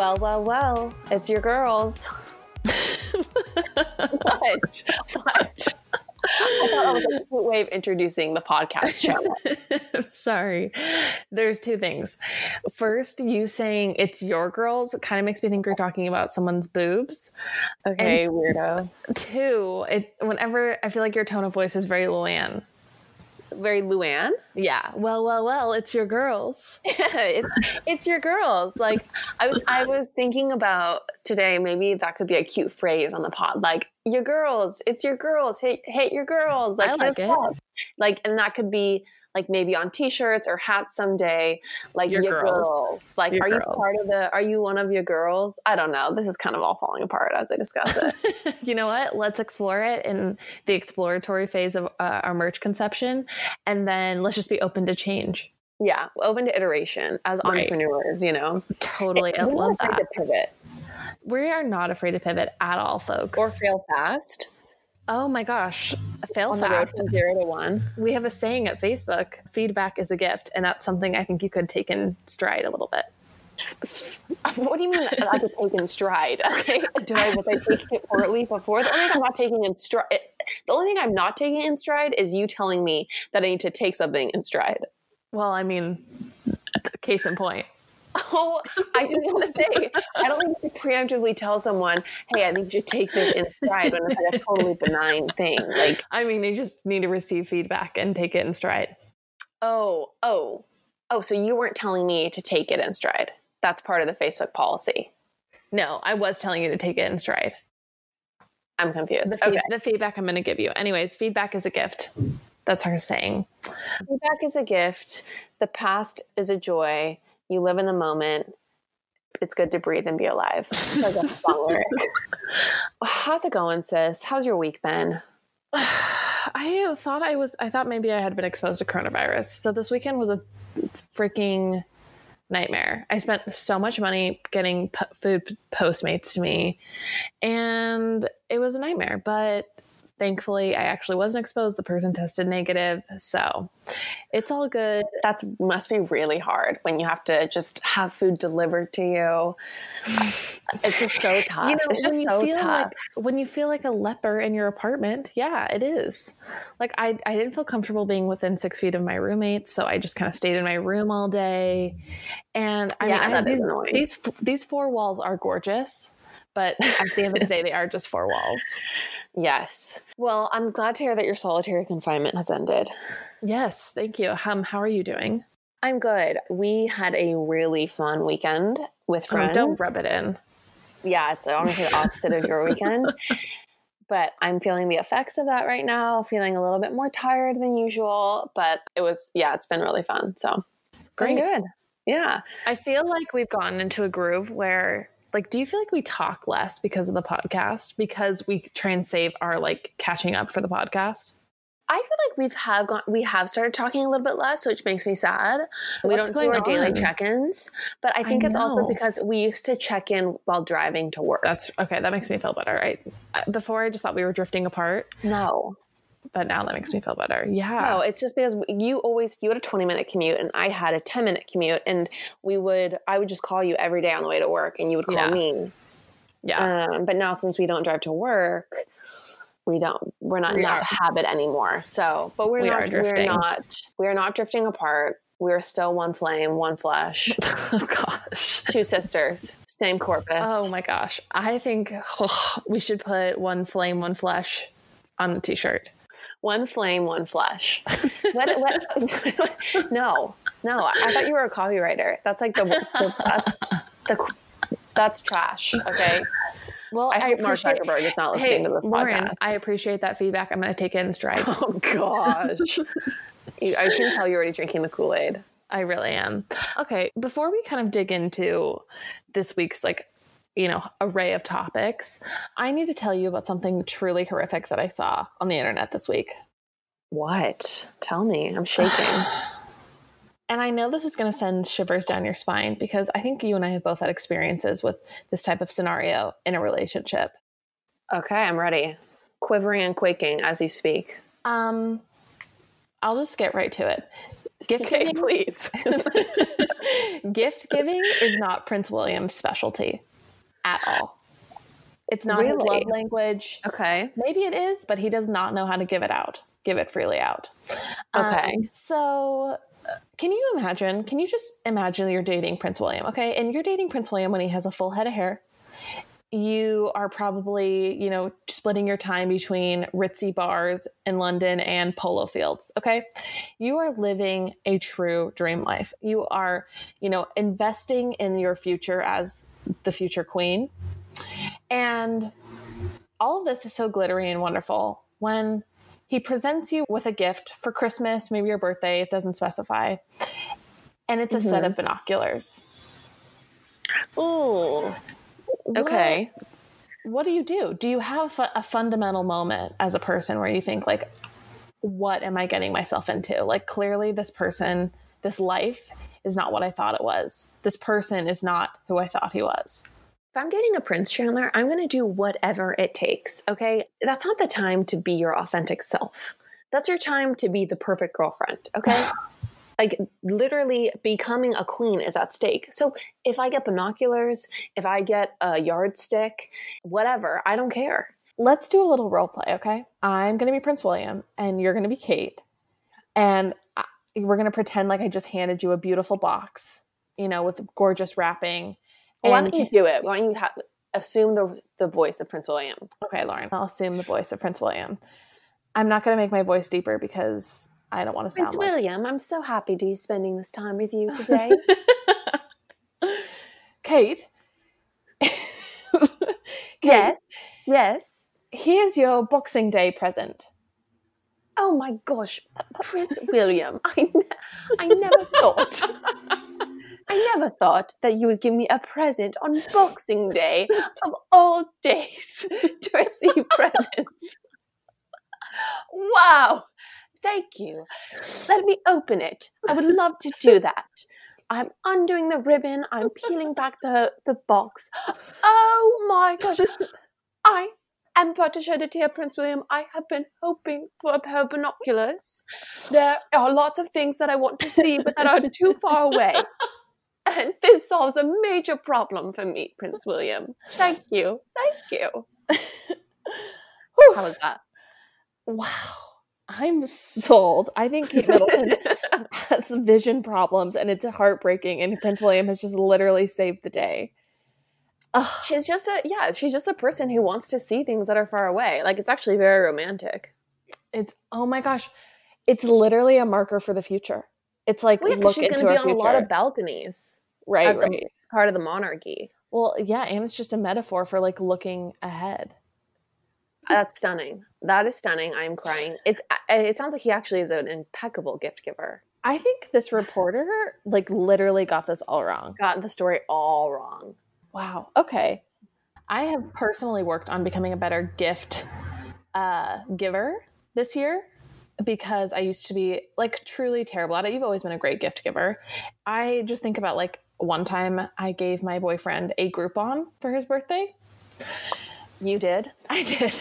Well. It's your girls. What? I thought that was a good way of introducing the podcast channel. I'm sorry. There's two things. First, you saying it's your girls kind of makes me think you're talking about someone's boobs. Okay, and weirdo. Two, whenever I feel like your tone of voice is very Luann. Very Luann? Yeah. Well, it's your girls. It's your girls. Like I was thinking about today, maybe that could be a cute phrase on the pod. Like, your girls, it's your girls, hate your girls. Like, I like it. Up. Like, and that could be like maybe on t-shirts or hats someday. Like your girls. Like, your girls. Are you one of your girls? I don't know. This is kind of all falling apart as I discuss it. You know what? Let's explore it in the exploratory phase of our merch conception. And then let's just be open to change. Yeah. Open to iteration as entrepreneurs, you know? Totally. I love that. To pivot. We are not afraid to pivot at all, folks. Or fail fast. Oh my gosh. Fail on fast. From 0 to 1. We have a saying at Facebook, feedback is a gift. And that's something I think you could take in stride a little bit. What do you mean I could take in stride? Okay. Was I taking it poorly before? The only thing I'm not taking in stride. The only thing I'm not taking in stride is you telling me that I need to take something in stride. Well, I mean, case in point. Oh, I didn't want to say. I don't think you preemptively tell someone, hey, I need you to take this in stride when it's like a totally benign thing. Like, I mean, they just need to receive feedback and take it in stride. Oh, so you weren't telling me to take it in stride. That's part of the Facebook policy. No, I was telling you to take it in stride. I'm confused. The feedback I'm going to give you. Anyways, feedback is a gift. That's our saying. Feedback is a gift. The past is a joy. You live in the moment. It's good to breathe and be alive. Like a song lyric. How's it going, sis? How's your week been? I thought maybe I had been exposed to coronavirus. So this weekend was a freaking nightmare. I spent so much money getting food Postmates to me, and it was a nightmare, but thankfully, I actually wasn't exposed. The person tested negative. So it's all good. That must be really hard when you have to just have food delivered to you. It's just so tough. You know, it's just so tough. When you feel like a leper in your apartment, yeah, it is. Like, I didn't feel comfortable being within 6 feet of my roommates, so I just kind of stayed in my room all day. And I mean, that is annoying. These four walls are gorgeous. But at the end of the day, they are just four walls. Yes. Well, I'm glad to hear that your solitary confinement has ended. Yes. Thank you. How are you doing? I'm good. We had a really fun weekend with friends. Don't rub it in. Yeah. It's honestly the opposite of your weekend. But I'm feeling the effects of that right now, feeling a little bit more tired than usual. But it's been really fun. So great. Good. Yeah. I feel like we've gotten into a groove where... Like, do you feel like we talk less because of the podcast? Because we try and save our, like, catching up for the podcast? I feel like we have started talking a little bit less, which makes me sad. We don't do our daily check-ins. But I think it's also because we used to check in while driving to work. That's okay. That makes me feel better, right? Before, I just thought we were drifting apart. No. But now that makes me feel better. Yeah. No, it's just because you had a 20-minute commute and I had a 10-minute commute, and I would just call you every day on the way to work, and you would call me. Yeah. But now since we don't drive to work, we're not in that habit anymore. So, but we're not drifting apart. We're still one flame, one flesh. Oh gosh. Two sisters, same corpus. Oh my gosh. I think we should put one flame, one flesh on the t-shirt. One flame, one flesh. What? No. I thought you were a copywriter. That's like that's trash. Okay. Well, I hope Mark Zuckerberg is not listening to the podcast. Lauren, I appreciate that feedback. I'm going to take it in stride. Oh gosh. I can tell you're already drinking the Kool-Aid. I really am. Okay. Before we kind of dig into this week's, like, you know, array of topics, I need to tell you about something truly horrific that I saw on the internet this week. What? Tell me. I'm shaking. And I know this is going to send shivers down your spine, because I think you and I have both had experiences with this type of scenario in a relationship. Okay, I'm ready. Quivering and quaking as you speak. I'll just get right to it. Gift giving, please. Gift giving is not Prince William's specialty at all. It's not his love language. Okay. Maybe it is, but he does not know how to give it freely out. Okay. So can you just imagine you're dating Prince William, okay? And you're dating Prince William when he has a full head of hair. You are probably, splitting your time between ritzy bars in London and polo fields, okay? You are living a true dream life. You are, investing in your future as the future queen. And all of this is so glittery and wonderful when he presents you with a gift for Christmas, maybe your birthday, it doesn't specify. And it's a set of binoculars. Ooh. Okay. What do you do? Do you have a fundamental moment as a person where you think like, what am I getting myself into? Like clearly this person, this life is not what I thought it was. This person is not who I thought he was. If I'm dating a Prince Chandler, I'm going to do whatever it takes. Okay. That's not the time to be your authentic self. That's your time to be the perfect girlfriend. Okay. Like literally becoming a queen is at stake. So if I get binoculars, if I get a yardstick, whatever, I don't care. Let's do a little role play, okay? I'm going to be Prince William and you're going to be Kate. And we're going to pretend like I just handed you a beautiful box, with gorgeous wrapping. And why don't you do it? Why don't you assume the voice of Prince William? Okay, Lauren, I'll assume the voice of Prince William. I'm not going to make my voice deeper because I don't want to sound like Prince William. I'm so happy to be spending this time with you today. Kate. Yes. Yes. Here's your Boxing Day present. Oh my gosh, Prince William. I never thought that you would give me a present on Boxing Day of all days to receive presents. Wow. Thank you. Let me open it. I would love to do that. I'm undoing the ribbon. I'm peeling back the box. Oh my gosh. I am about to shed a tear, Prince William. I have been hoping for a pair of binoculars. There are lots of things that I want to see, but that are too far away. And this solves a major problem for me, Prince William. Thank you. Thank you. How was that? Wow. I'm sold. I think Kate Middleton has vision problems and it's heartbreaking. And Prince William has just literally saved the day. Ugh. She's just a person who wants to see things that are far away. Like it's actually very romantic. It's, oh my gosh. It's literally a marker for the future. It's like, well, yeah, look into our future. She's going to be on a lot of balconies. Right. As a part of the monarchy. Well, yeah. And it's just a metaphor for like looking ahead. That's stunning. That is stunning. I am crying. It sounds like he actually is an impeccable gift giver. I think this reporter like literally got this all wrong. Got the story all wrong. Wow. Okay. I have personally worked on becoming a better gift giver this year because I used to be like truly terrible at it. You've always been a great gift giver. I just think about like one time I gave my boyfriend a Groupon for his birthday. You did? I did.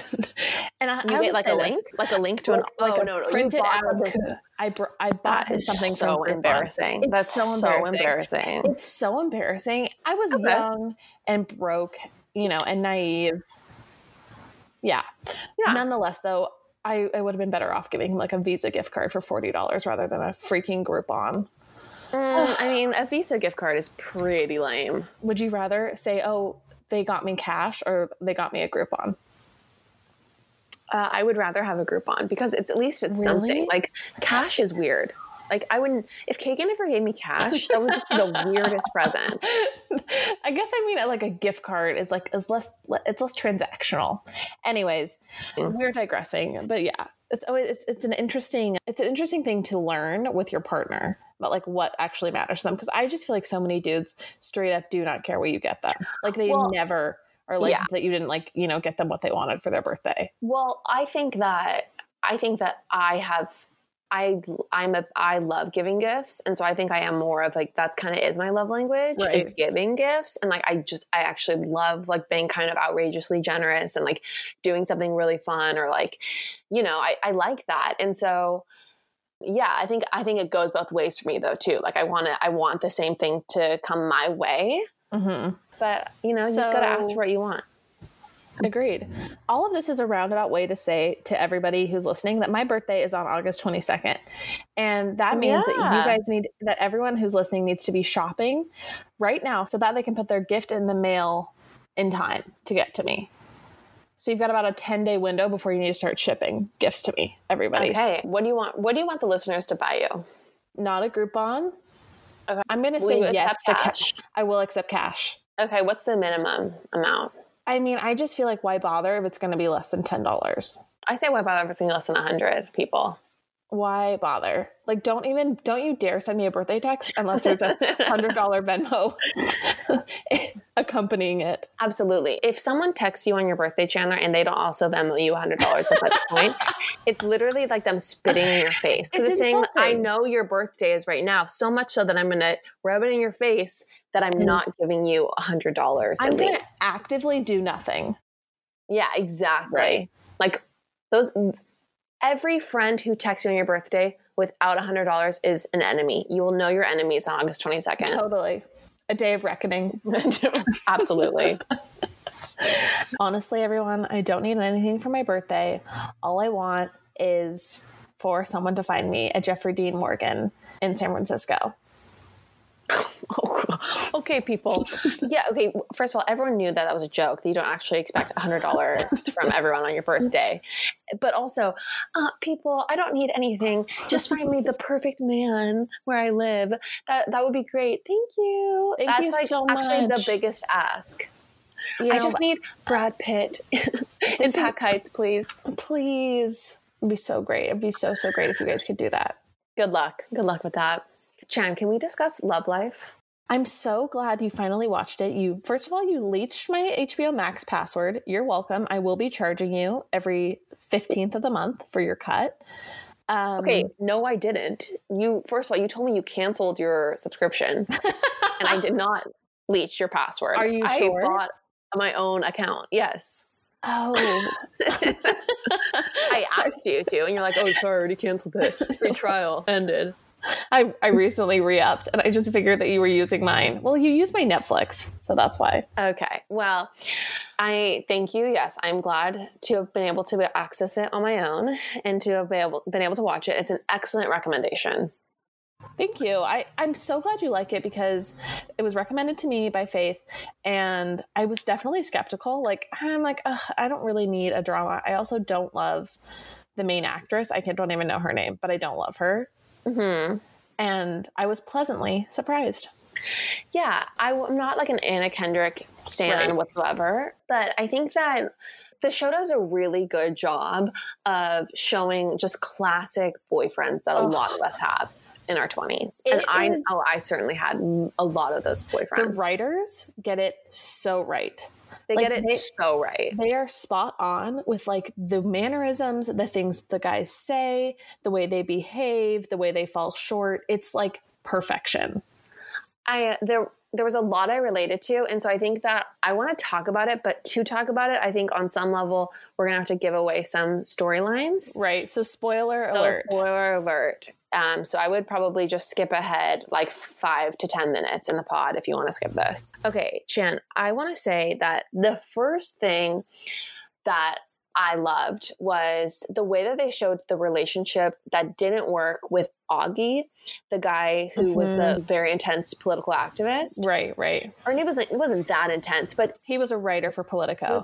And I wait, like a link? Like a link to an... Like no. You bought I bought him something so embarrassing. That's so embarrassing. It's so embarrassing. I was young and broke, and naive. Yeah. Nonetheless, though, I would have been better off giving him like a Visa gift card for $40 rather than a freaking Groupon. I mean, a Visa gift card is pretty lame. Would you rather say, oh... they got me cash or they got me a Groupon? I would rather have a Groupon because it's really? Something like cash is weird. Like I wouldn't, if Kagan ever gave me cash, that would just be the weirdest present. I guess I mean like a gift card is like, it's less transactional. Anyways, we're digressing, but yeah, it's an interesting thing to learn with your partner. But like what actually matters to them. Because I just feel like so many dudes straight up do not care where you get them. Like they never are like that you didn't like, get them what they wanted for their birthday. Well, I think that I love giving gifts. And so I think I am more of like, that's kind of is my love language is giving gifts. And like, I actually love like being kind of outrageously generous and like doing something really fun or like, I like that. And so Yeah, I think it goes both ways for me though too. Like I want the same thing to come my way. Mm-hmm. But you just gotta ask for what you want. Agreed. All of this is a roundabout way to say to everybody who's listening that my birthday is on August 22nd. And that means that you guys need, that everyone who's listening needs to be shopping right now so that they can put their gift in the mail in time to get to me. So you've got about a 10-day window before you need to start shipping gifts to me, everybody. Okay. What do you want? What do you want the listeners to buy you? Not a Groupon. Okay. I'm going to say yes to cash. I will accept cash. Okay. What's the minimum amount? I mean, I just feel like why bother if it's going to be less than $10? I say why bother if it's going to be less than 100 people. Why bother? Like, don't you dare send me a birthday text unless there's a $100 Venmo accompanying it. Absolutely. If someone texts you on your birthday, Chandler, and they don't also Venmo you $100 at that point, it's literally like them spitting in your face. Because it's saying, I know your birthday is right now, so much so that I'm going to rub it in your face that I'm not giving you $100. I'm going to actively do nothing. Yeah, exactly. Right. Like those... Every friend who texts you on your birthday without $100 is an enemy. You will know your enemies on August 22nd. Totally. A day of reckoning. Absolutely. Honestly, everyone, I don't need anything for my birthday. All I want is for someone to find me at Jeffrey Dean Morgan in San Francisco. Oh, okay, people. Yeah, okay. First of all, everyone knew that was a joke, that you don't actually expect $100 from everyone on your birthday. But also, people, I don't need anything. Just find me the perfect man where I live. That would be great. Thank you. That's actually the biggest ask. I just need Brad Pitt in Pack Heights, please. Please. It'd be so great. It'd be so, so great if you guys could do that. Good luck. Good luck with that. Chan, can we discuss Love Life? I'm so glad you finally watched it. First of all, you leached my HBO Max password. You're welcome. I will be charging you every 15th of the month for your cut. Okay. No, I didn't. First of all, you told me you canceled your subscription and I did not leach your password. Are you sure? I bought my own account. Yes. Oh, I asked you to, and you're like, oh, sorry, I already canceled it. Free trial ended. I recently re-upped and I just figured that you were using mine. Well, you used my Netflix, so that's why. Okay. Well, I thank you. Yes, I'm glad to have been able to access it on my own and to have been able to watch it. It's an excellent recommendation. Thank you. I'm so glad you like it because it was recommended to me by Faith and I was definitely skeptical. Like, I'm like, I don't really need a drama. I also don't love the main actress. I don't even know her name, but I don't love her. Mm-hmm. And I was pleasantly surprised. Yeah, I'm not like an Anna Kendrick stan whatsoever, but I think that the show does a really good job of showing just classic boyfriends that a lot of us have in our 20s. I know I certainly had a lot of those boyfriends. The writers get it so right. They get it so right. They are spot on with like the mannerisms, the things the guys say, the way they behave, the way they fall short. It's like perfection. There was a lot I related to. And so I think that I want to talk about it, but to talk about it, I think on some level, we're going to have to give away some storylines. Right. So spoiler alert. Spoiler alert. So I would probably just skip ahead like 5 to 10 minutes in the pod if you want to skip this. Okay, Chan, I want to say that the first thing that I loved was the way that they showed the relationship that didn't work with Augie, the guy who was the very intense political activist. Right. Or it wasn't that intense, but he was a writer for Politico.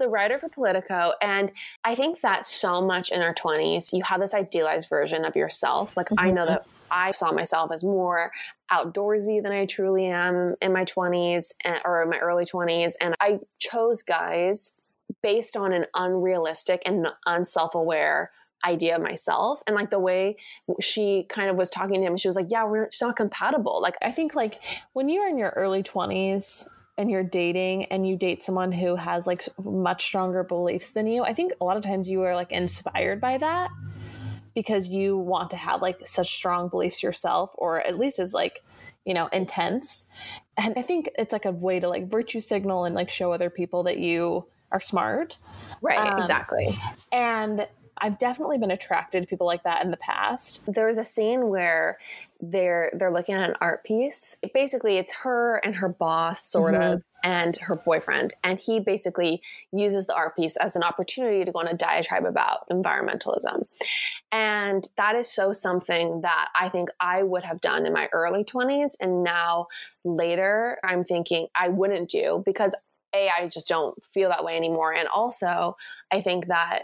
And I think that so much in our 20s, you have this idealized version of yourself. Like I know that I saw myself as more outdoorsy than I truly am in my 20s or in my early 20s. And I chose guys based on an unrealistic and unself-aware idea of myself. And like the way she kind of was talking to him, she was like, yeah, we're just not compatible. Like, I think like when you're in your early 20s and you're dating and you date someone who has like much stronger beliefs than you, I think a lot of times you are like inspired by that because you want to have like such strong beliefs yourself, or at least is like, intense. And I think it's like a way to like virtue signal and like show other people that you are smart. Right, exactly. And I've definitely been attracted to people like that in the past. There was a scene where they're looking at an art piece. Basically, it's her and her boss, sort of, and her boyfriend. And he basically uses the art piece as an opportunity to go on a diatribe about environmentalism. And that is so something that I think I would have done in my early 20s. And now later, I'm thinking I wouldn't do because A, I just don't feel that way anymore. And also, I think that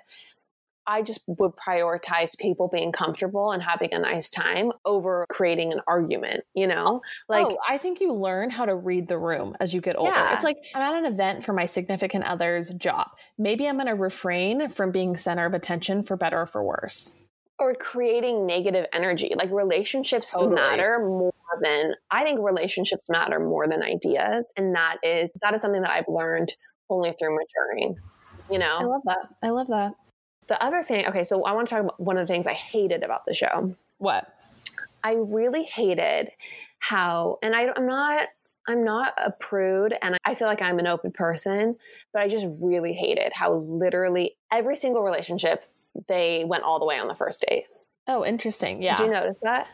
I just would prioritize people being comfortable and having a nice time over creating an argument, you know? Like, oh, I think you learn how to read the room as you get older. Yeah. It's like, I'm at an event for my significant other's job. Maybe I'm going to refrain from being center of attention for better or for worse. Or creating negative energy. Like, relationships matter more than, I think relationships matter more than ideas. And that is something that I've learned only through maturing, you know? I love that. The other thing, okay, so I want to talk about one of the things I hated about the show. What? I really hated how, and I'm not a prude, and I feel like I'm an open person, but I just really hated how literally every single relationship, they went all the way on the first date. Oh, interesting. Yeah. Did you notice that?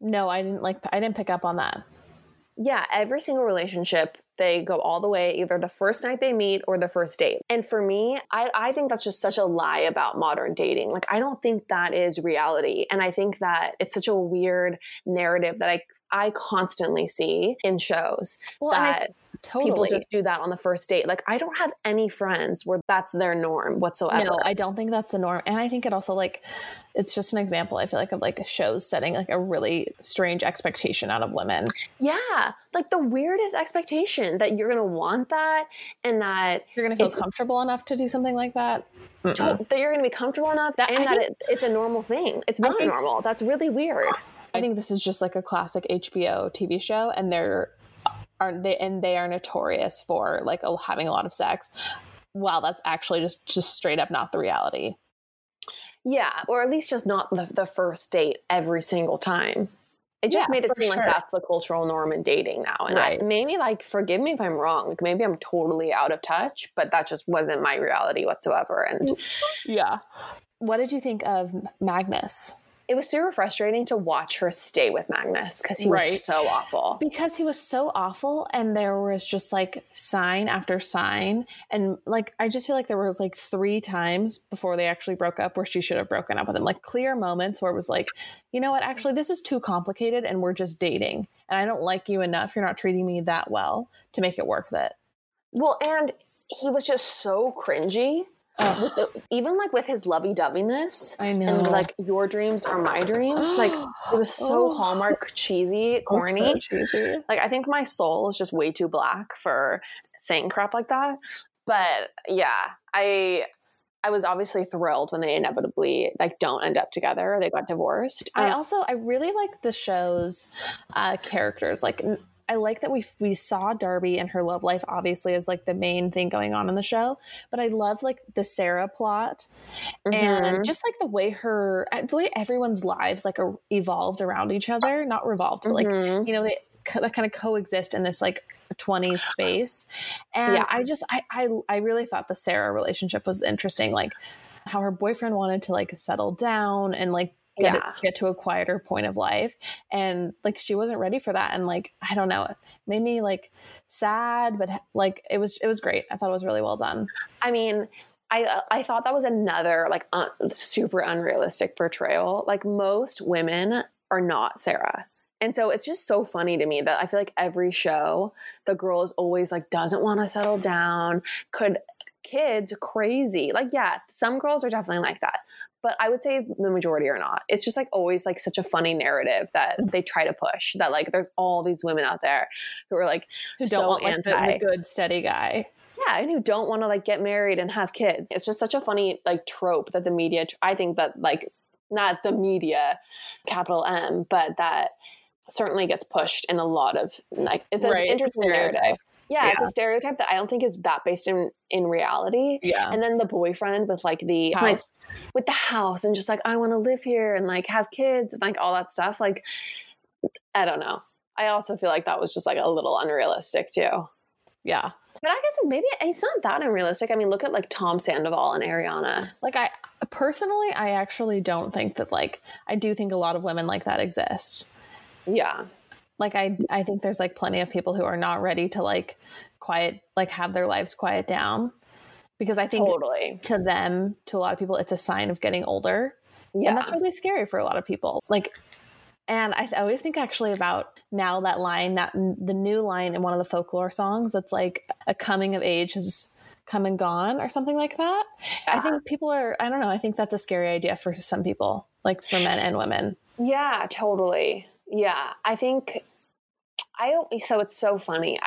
No, I didn't pick up on that. Yeah, every single relationship, they go all the way, either the first night they meet or the first date. And for me, I think that's just such a lie about modern dating. Like, I don't think that is reality. And I think that it's such a weird narrative that I constantly see in shows people just do that on the first date. Like, I don't have any friends where that's their norm whatsoever. No, I don't think that's the norm. And I think it also, like, it's just an example, I feel like, of like shows setting like a really strange expectation out of women. Yeah. Like the weirdest expectation that you're going to want that and that you're going to feel comfortable enough to do something like that. That you're going to be comfortable enough it's a normal thing. It's not normal. That's really weird. I think this is just like a classic HBO TV show, and they are notorious for like having a lot of sex. Wow, that's actually just straight up not the reality. Yeah, or at least just not the first date every single time. It just made it seem like that's the cultural norm in dating now. And maybe, like, forgive me if I'm wrong. Like, maybe I'm totally out of touch, but that just wasn't my reality whatsoever. And yeah. What did you think of Magnus? It was super frustrating to watch her stay with Magnus because he was so awful. Because he was so awful, and there was just like sign after sign. And like, I just feel like there was like 3 times before they actually broke up where she should have broken up with him. Like, clear moments where it was like, you know what, actually this is too complicated and we're just dating. And I don't like you enough. You're not treating me that well to make it worth it. Well, and he was just so cringy. Even like with his lovey-doviness, I know, and like your dreams are my dreams, like it was so Hallmark cheesy, corny, so cheesy. Like, I think my soul is just way too black for saying crap like that. But yeah, I was obviously thrilled when they inevitably like don't end up together or they got divorced. I really like the show's characters. Like, I like that we saw Darby and her love life, obviously, as like the main thing going on in the show. But I love like the Sarah plot, and just like the way everyone's lives like evolved around each other, not revolved, but like, you know, they kind of coexist in this like 20s space. And yeah. I really thought the Sarah relationship was interesting, like how her boyfriend wanted to like settle down and like get to a quieter point of life, and like she wasn't ready for that, and like I don't know, it made me like sad, but like it was great. I thought it was really well done. I mean, I thought that was another like super unrealistic portrayal. Like, most women are not Sarah. And so it's just so funny to me that I feel like every show the girl is always like doesn't want to settle down, could kids crazy. Like, yeah, some girls are definitely like that, but I would say the majority are not. It's just like always like such a funny narrative that they try to push, that like there's all these women out there who are like who don't want anti like the good steady guy. Yeah, and who don't want to like get married and have kids. It's just such a funny like trope that the media, I think that like not the media, capital M, but that certainly gets pushed in a lot of like it's an interesting narrative. Yeah, it's a stereotype that I don't think is that based in reality. Yeah. And then the boyfriend with like the house. Like, with the house and just like, I want to live here and like have kids and like all that stuff. Like, I don't know. I also feel like that was just like a little unrealistic too. Yeah. But I guess maybe it's not that unrealistic. I mean, look at like Tom Sandoval and Ariana. Like I personally, I actually don't think that like, I do think a lot of women like that exist. Yeah. Like I think there's like plenty of people who are not ready to like quiet, like have their lives quiet down. Because I think totally. To them, to a lot of people, it's a sign of getting older. Yeah. And that's really scary for a lot of people. Like, and I always think actually about now that line, that the new line in one of the folklore songs, that's like a coming of age has come and gone or something like that. Yeah. I think people are, I don't know. I think that's a scary idea for some people, like for men and women. Yeah, totally. Yeah. I think so it's so funny.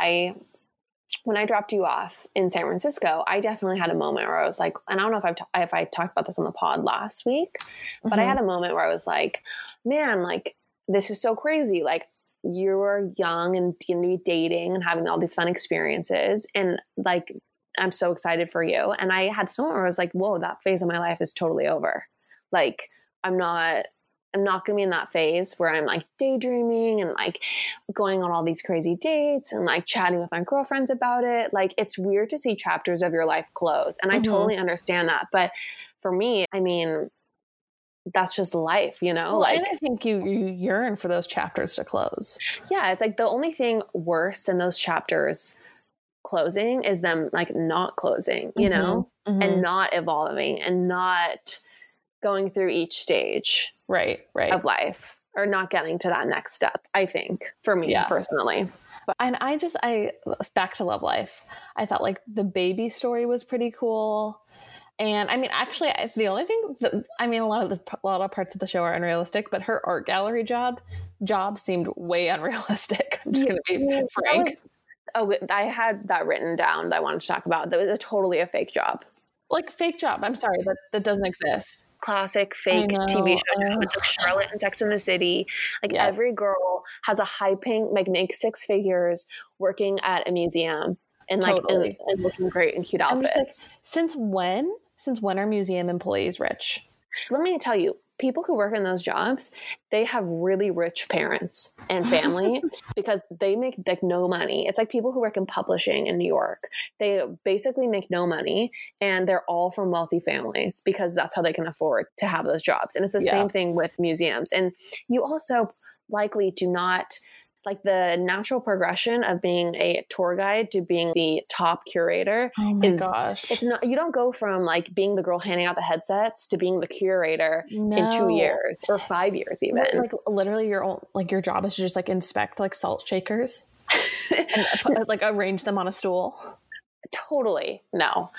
When I dropped you off in San Francisco, I definitely had a moment where I was like, and I don't know if I talked about this on the pod last week, but I had a moment where I was like, man, like, this is so crazy. Like, you were young and going to be dating and having all these fun experiences. And like, I'm so excited for you. And I had someone where I was like, whoa, that phase of my life is totally over. Like, I'm not going to be in that phase where I'm like daydreaming and like going on all these crazy dates and like chatting with my girlfriends about it. Like, it's weird to see chapters of your life close. And I totally understand that. But for me, I mean, that's just life, you know? Well, like, and I think you yearn for those chapters to close. Yeah. It's like the only thing worse than those chapters closing is them like not closing, you know, and not evolving and not going through each stage. Right. Of life, or not getting to that next step, I think, for me personally. But, and I back to Love Life, I thought like the baby story was pretty cool. And I mean, actually, the only thing that, I mean, a lot of parts of the show are unrealistic, but her art gallery job seemed way unrealistic. I'm just going to be frank. I had that written down that I wanted to talk about. That was totally a fake job. Like fake job. I'm sorry, that doesn't exist. Classic fake TV show. It's like Charlotte and Sex and the City. Like every girl has a high pink, like make six figures working at a museum and like and looking great in cute outfits. I'm just like, since when are museum employees rich? Let me tell you, people who work in those jobs, they have really rich parents and family because they make like no money. It's like people who work in publishing in New York. They basically make no money and they're all from wealthy families because that's how they can afford to have those jobs. And it's the same thing with museums. And you also likely do not like the natural progression of being a tour guide to being the top curator. Oh my gosh. It's not, you don't go from like being the girl handing out the headsets to being the curator in 2 years or 5 years even. Like literally your own, like your job is to just like inspect like salt shakers and like arrange them on a stool. Totally. No.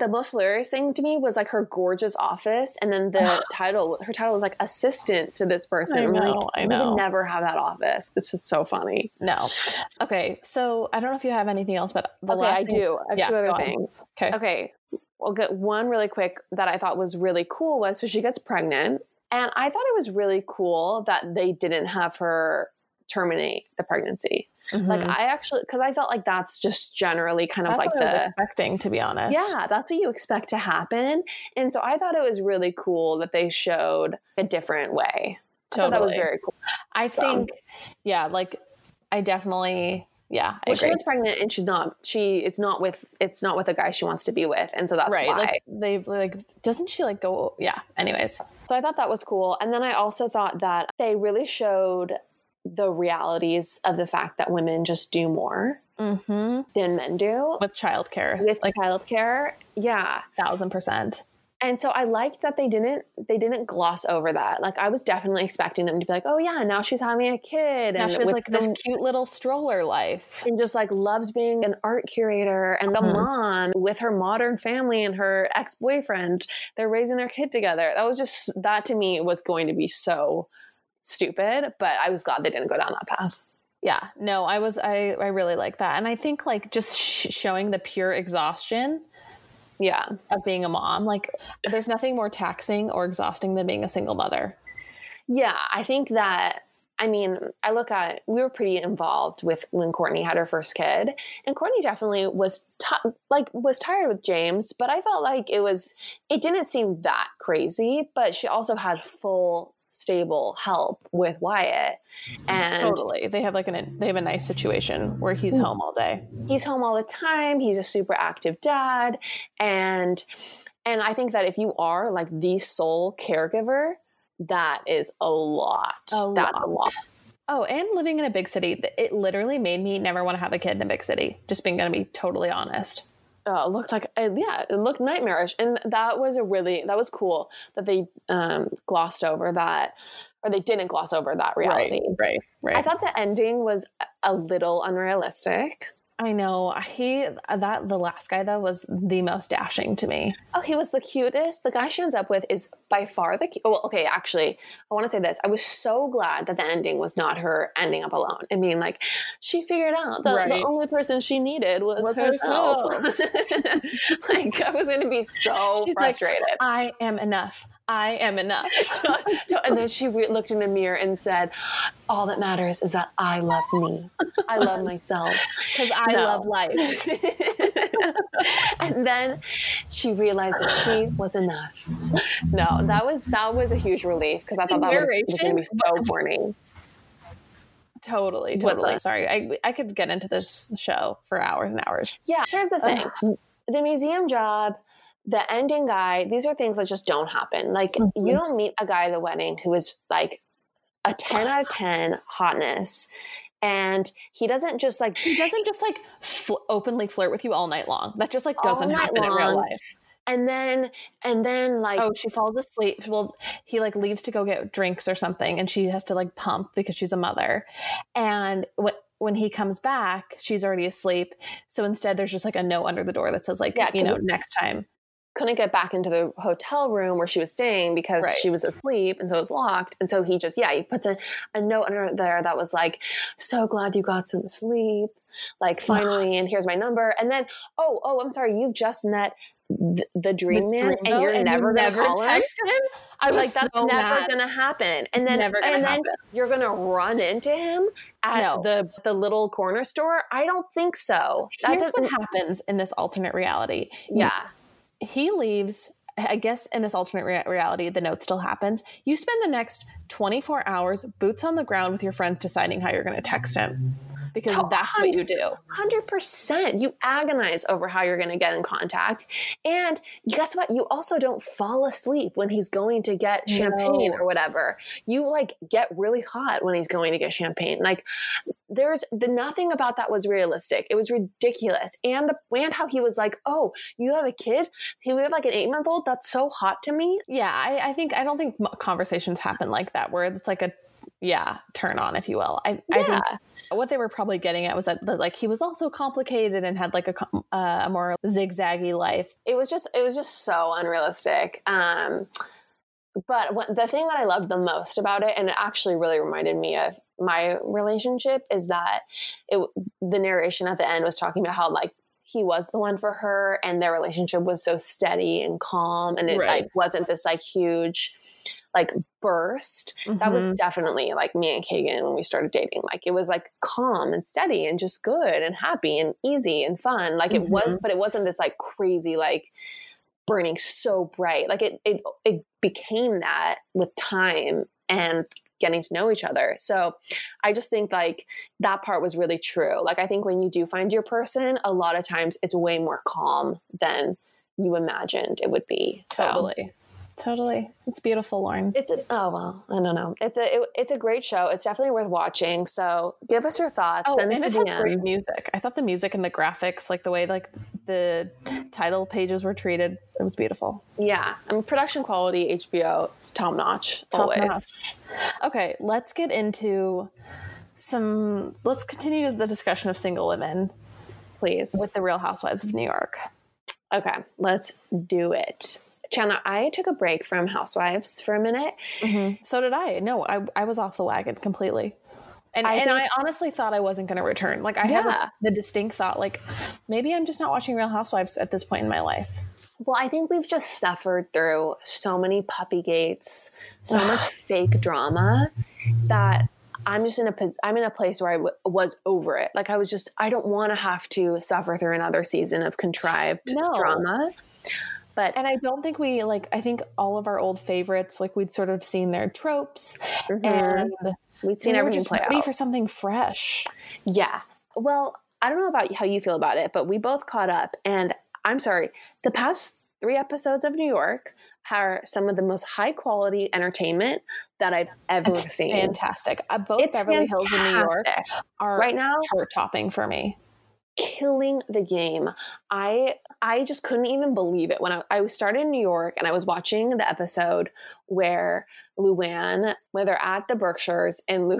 The most hilarious thing to me was like her gorgeous office, and then her title was like assistant to this person. I know. We never have that office. It's just so funny. No. Okay, so I don't know if you have anything else, but I do. I have two other things. Okay. We'll get one really quick that I thought was really cool was, so she gets pregnant, and I thought it was really cool that they didn't have her terminate the pregnancy. Like I actually, because I felt like that's just generally kind of that's like what I was expecting, to be honest. Yeah, that's what you expect to happen. And so I thought it was really cool that they showed a different way. I thought that was very cool. I agree. She was pregnant and it's not with a guy she wants to be with. And so that's why. Like doesn't she like go? Yeah. Anyways. So I thought that was cool. And then I also thought that they really showed the realities of the fact that women just do more than men do with childcare. Yeah. 1000%. And so I liked that they didn't gloss over that. Like I was definitely expecting them to be like, oh yeah, now she's having a kid. Now she's like this cute little stroller life. And just like loves being an art curator and a mom with her modern family and her ex-boyfriend. They're raising their kid together. That to me was going to be so stupid, but I was glad they didn't go down that path. Yeah, no, I really like that. And I think like just showing the pure exhaustion of being a mom, like there's nothing more taxing or exhausting than being a single mother. Yeah, I think that, I mean, we were pretty involved with when Courtney had her first kid, and Courtney definitely was tired with James, but I felt like it didn't seem that crazy, but she also had full stable help with Wyatt. And totally. They have like they have a nice situation where he's home all day. He's home all the time. He's a super active dad. And I think that if you are like the sole caregiver, that is a lot. That's a lot. Oh, and living in a big city, it literally made me never want to have a kid in a big city. Just being going to be totally honest. It looked nightmarish. And that was cool that they glossed over that, or they didn't gloss over that reality. Right. I thought the ending was a little unrealistic. I know. The last guy though was the most dashing to me. Oh, he was the cutest. The guy she ends up with is by far the cutest. Well, okay, actually, I want to say this. I was so glad that the ending was not her ending up alone. I mean, like, she figured out that the only person she needed was herself. Like, I was going to be so frustrated. Like, I am enough. And then she looked in the mirror and said, all that matters is that I love me. I love myself. Because I love life. And then she realized that she was enough. No, that was a huge relief, because I thought that was just going to be so boring. Totally. Sorry. I could get into this show for hours and hours. Yeah. Here's the thing. The museum job, the ending guy, these are things that just don't happen. Like, you don't meet a guy at the wedding who is like a 10 out of 10 hotness. And he doesn't just like openly flirt with you all night long. That just like doesn't happen in real life. And then like, oh, she falls asleep. Well, he like leaves to go get drinks or something, and she has to like pump because she's a mother. And when he comes back, she's already asleep. So instead, there's just like a note under the door that says like, next time. Couldn't get back into the hotel room where she was staying because she was asleep, and so it was locked. And so he just, he puts a note under there that was like, so glad you got some sleep. Like, finally, and here's my number. And then, oh, I'm sorry, you've just met the dream man, and you're never going to text him? I was like, that's never going to happen. And then you're going to run into him at the little corner store? I don't think so. That's what happens in this alternate reality. Yeah. He leaves, I guess, in this alternate reality, the note still happens. You spend the next 24 hours boots on the ground with your friends deciding how you're going to text him, because that's what you do. 100%. You agonize over how you're going to get in contact. And guess what? You also don't fall asleep when he's going to get champagne or whatever. You like get really hot when he's going to get champagne. Like, there's nothing about that was realistic. It was ridiculous. And how he was like, oh, you have a kid? We have like an 8-month-old? That's so hot to me. Yeah. I don't think conversations happen like that, where it's like a, turn on, if you will. I think what they were probably getting at was that, like, he was also complicated and had like a more zigzaggy life. It was just so unrealistic. But the thing that I loved the most about it, and it actually really reminded me of my relationship, is that the narration at the end was talking about how like he was the one for her, and their relationship was so steady and calm, and it like wasn't this like huge like burst. That was definitely like me and Kagan when we started dating. Like, it was like calm and steady and just good and happy and easy and fun. Like, it was, but it wasn't this like crazy, like burning so bright. Like, it became that with time and getting to know each other. So I just think like that part was really true. Like, I think when you do find your person, a lot of times it's way more calm than you imagined it would be. Totally. It's beautiful, Lauren. I don't know. It's a great show. It's definitely worth watching. So give us your thoughts. Oh, and it has great music. I thought the music and the graphics, like the way like the title pages were treated, it was beautiful. Yeah. I mean, production quality, HBO, it's top-notch. Always. Okay. Let's get into let's continue the discussion of single women, please, with the Real Housewives of New York. Okay. Let's do it. Chandler, I took a break from Housewives for a minute. So did I. No, I was off the wagon completely. And I honestly thought I wasn't going to return. Like, I had the distinct thought, like, maybe I'm just not watching Real Housewives at this point in my life. Well, I think we've just suffered through so many puppy gates, so much fake drama, that I'm just I'm in a place where I was over it. Like, I don't want to have to suffer through another season of contrived drama. But and I don't think we like, I think all of our old favorites, like we'd sort of seen their tropes and we'd seen everything play out. Ready for something fresh. Yeah. Well, I don't know about how you feel about it, but we both caught up, and I'm sorry, the past 3 episodes of New York are some of the most high quality entertainment that I've ever seen. Fantastic. Both it's Beverly Hills and New York are right now chart topping for me. Killing the game. I just couldn't even believe it when I started in New York, and I was watching the episode where Luann, where they're at the Berkshires, and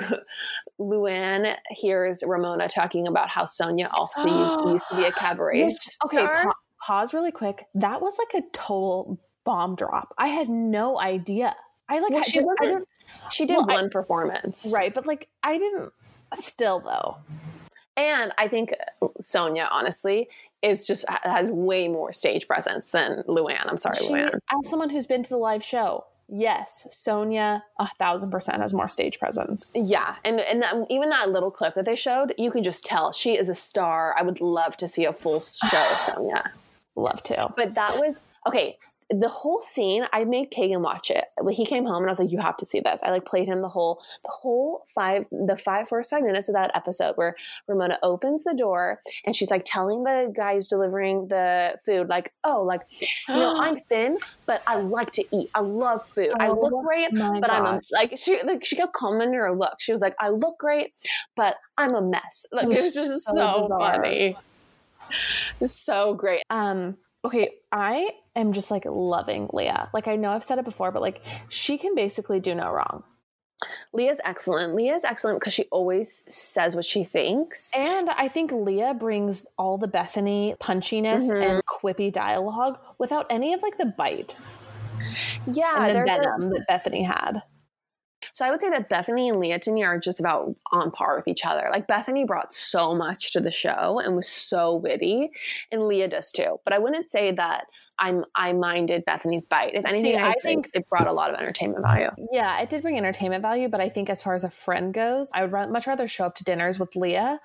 Luann hears Ramona talking about how Sonia also used to be a cabaret star. Pause really quick. That was like a total bomb drop. I had no idea. She did one performance, right? But like I didn't. Still though. And I think Sonia, honestly, is just has way more stage presence than Luann. I'm sorry, Luann. As someone who's been to the live show, yes, Sonia 1,000% has more stage presence. Yeah, and even that little clip that they showed, you can just tell she is a star. I would love to see a full show of Sonia. Love to. But that was okay. The whole scene, I made Kagan watch it. He came home and I was like, you have to see this. I like played him the whole first 5 minutes of that episode where Ramona opens the door and she's like telling the guys delivering the food, like, oh, like, you know, I'm thin, but I like to eat. I love food. I look great, but I'm like, she kept commenting her look. She was like, I look great, but I'm a mess. Like, it was just so funny. So great. Okay. I am just like loving Leah. Like I know I've said it before, but like she can basically do no wrong. Leah's excellent. Leah's excellent because she always says what she thinks. And I think Leah brings all the Bethany punchiness and quippy dialogue without any of like the bite. Yeah. And the venom that Bethany had. So I would say that Bethany and Leah to me are just about on par with each other. Like Bethany brought so much to the show and was so witty, and Leah does too. But I wouldn't say that I minded Bethany's bite. If anything, I think it brought a lot of entertainment value. Yeah, it did bring entertainment value, but I think as far as a friend goes, I would much rather show up to dinners with Leah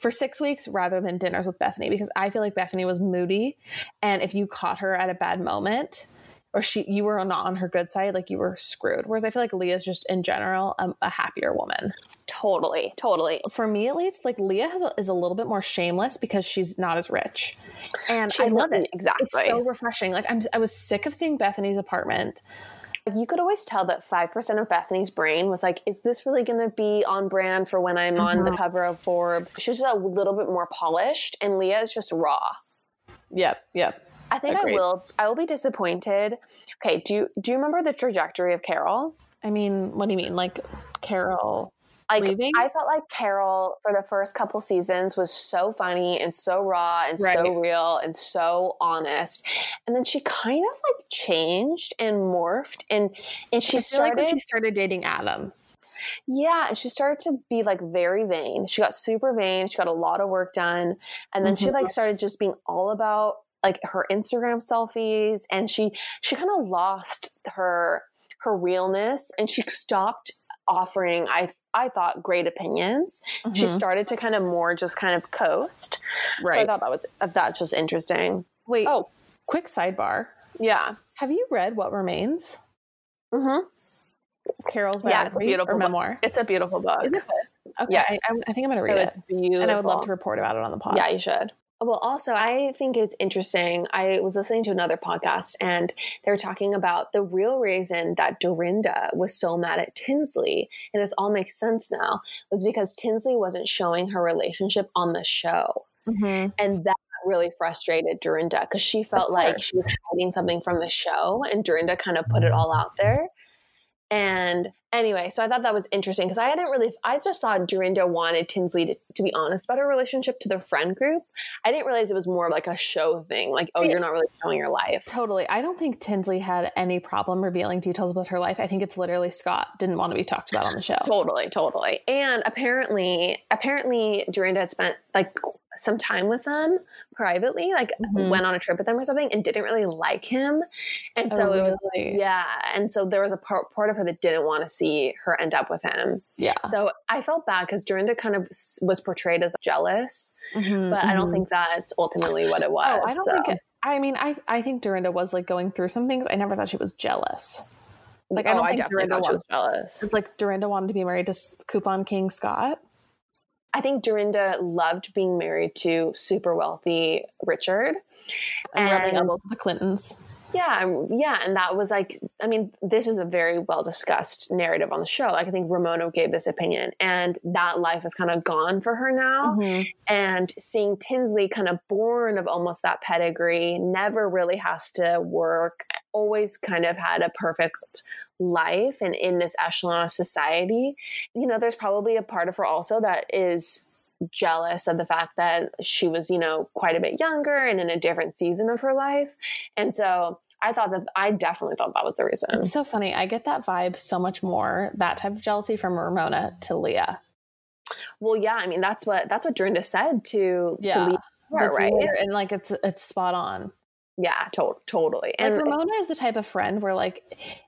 for 6 weeks rather than dinners with Bethany, because I feel like Bethany was moody, and if you caught her at a bad moment, or you were not on her good side, like you were screwed. Whereas I feel like Leah's just in general a happier woman. Totally, totally. For me at least, like Leah is a little bit more shameless because she's not as rich, and I love it. Exactly, it's so refreshing. Like I was sick of seeing Bethany's apartment. You could always tell that 5% of Bethany's brain was like, is this really going to be on brand for when I'm on the cover of Forbes? She's just a little bit more polished, and Leah is just raw. Yep. I think agreed. I will be disappointed. Okay, do you remember the trajectory of Carol? I mean, what do you mean? Like Carol leaving? I felt like Carol for the first couple seasons was so funny and so raw and so real and so honest. And then she kind of like changed and morphed and she started like when she started dating Adam. Yeah, and she started to be like very vain. She got super vain, she got a lot of work done, and then she like started just being all about like her Instagram selfies, and she kind of lost her realness, and she stopped offering, I thought, great opinions. She started to kind of more just kind of coast. Right. So I thought that's just interesting. Wait. Oh, quick sidebar. Yeah. Have you read What Remains? Mm-hmm. Carol's biography or memoir. It's a beautiful book. Isn't it? Okay. Yes. I think I'm going to read it. It's beautiful. And I would love to report about it on the pod. Yeah, you should. Well, also, I think it's interesting. I was listening to another podcast, and they were talking about the real reason that Dorinda was so mad at Tinsley, and this all makes sense now, was because Tinsley wasn't showing her relationship on the show. Mm-hmm. And that really frustrated Dorinda because she felt like she was hiding something from the show, and Dorinda kind of put it all out there. And anyway, so I thought that was interesting because I just thought Dorinda wanted Tinsley to be honest about her relationship to the friend group. I didn't realize it was more of like a show thing. Like, you're not really showing your life. Totally. I don't think Tinsley had any problem revealing details about her life. I think it's literally Scott didn't want to be talked about on the show. Totally. And apparently Dorinda had spent like some time with them privately, like went on a trip with them or something, and didn't really like him, and so it was like, and so there was a part of her that didn't want to see her end up with him. So I felt bad because Dorinda kind of was portrayed as jealous, but I don't think that's ultimately what it was. I don't think I mean, I think Dorinda was like going through some things. I never thought she was jealous. Like, I don't think Dorinda was jealous. It's like Dorinda wanted to be married to Coupon King Scott. I think Dorinda loved being married to super wealthy Richard. And rubbing elbows with the Clintons. Yeah. And that was like, I mean, this is a very well-discussed narrative on the show. Like, I think Ramona gave this opinion, and that life is kind of gone for her now. Mm-hmm. And seeing Tinsley kind of born of almost that pedigree, never really has to work, always kind of had a perfect life and in this echelon of society, you know, there's probably a part of her also that is jealous of the fact that she was, you know, quite a bit younger and in a different season of her life. And so I definitely thought that was the reason. It's so funny. I get that vibe so much more, that type of jealousy, from Ramona to Leah. Well, yeah, I mean, that's what Dorinda said to Leah, right? Weird. And like, it's spot on. Yeah, totally. And like, Ramona is the type of friend where, like,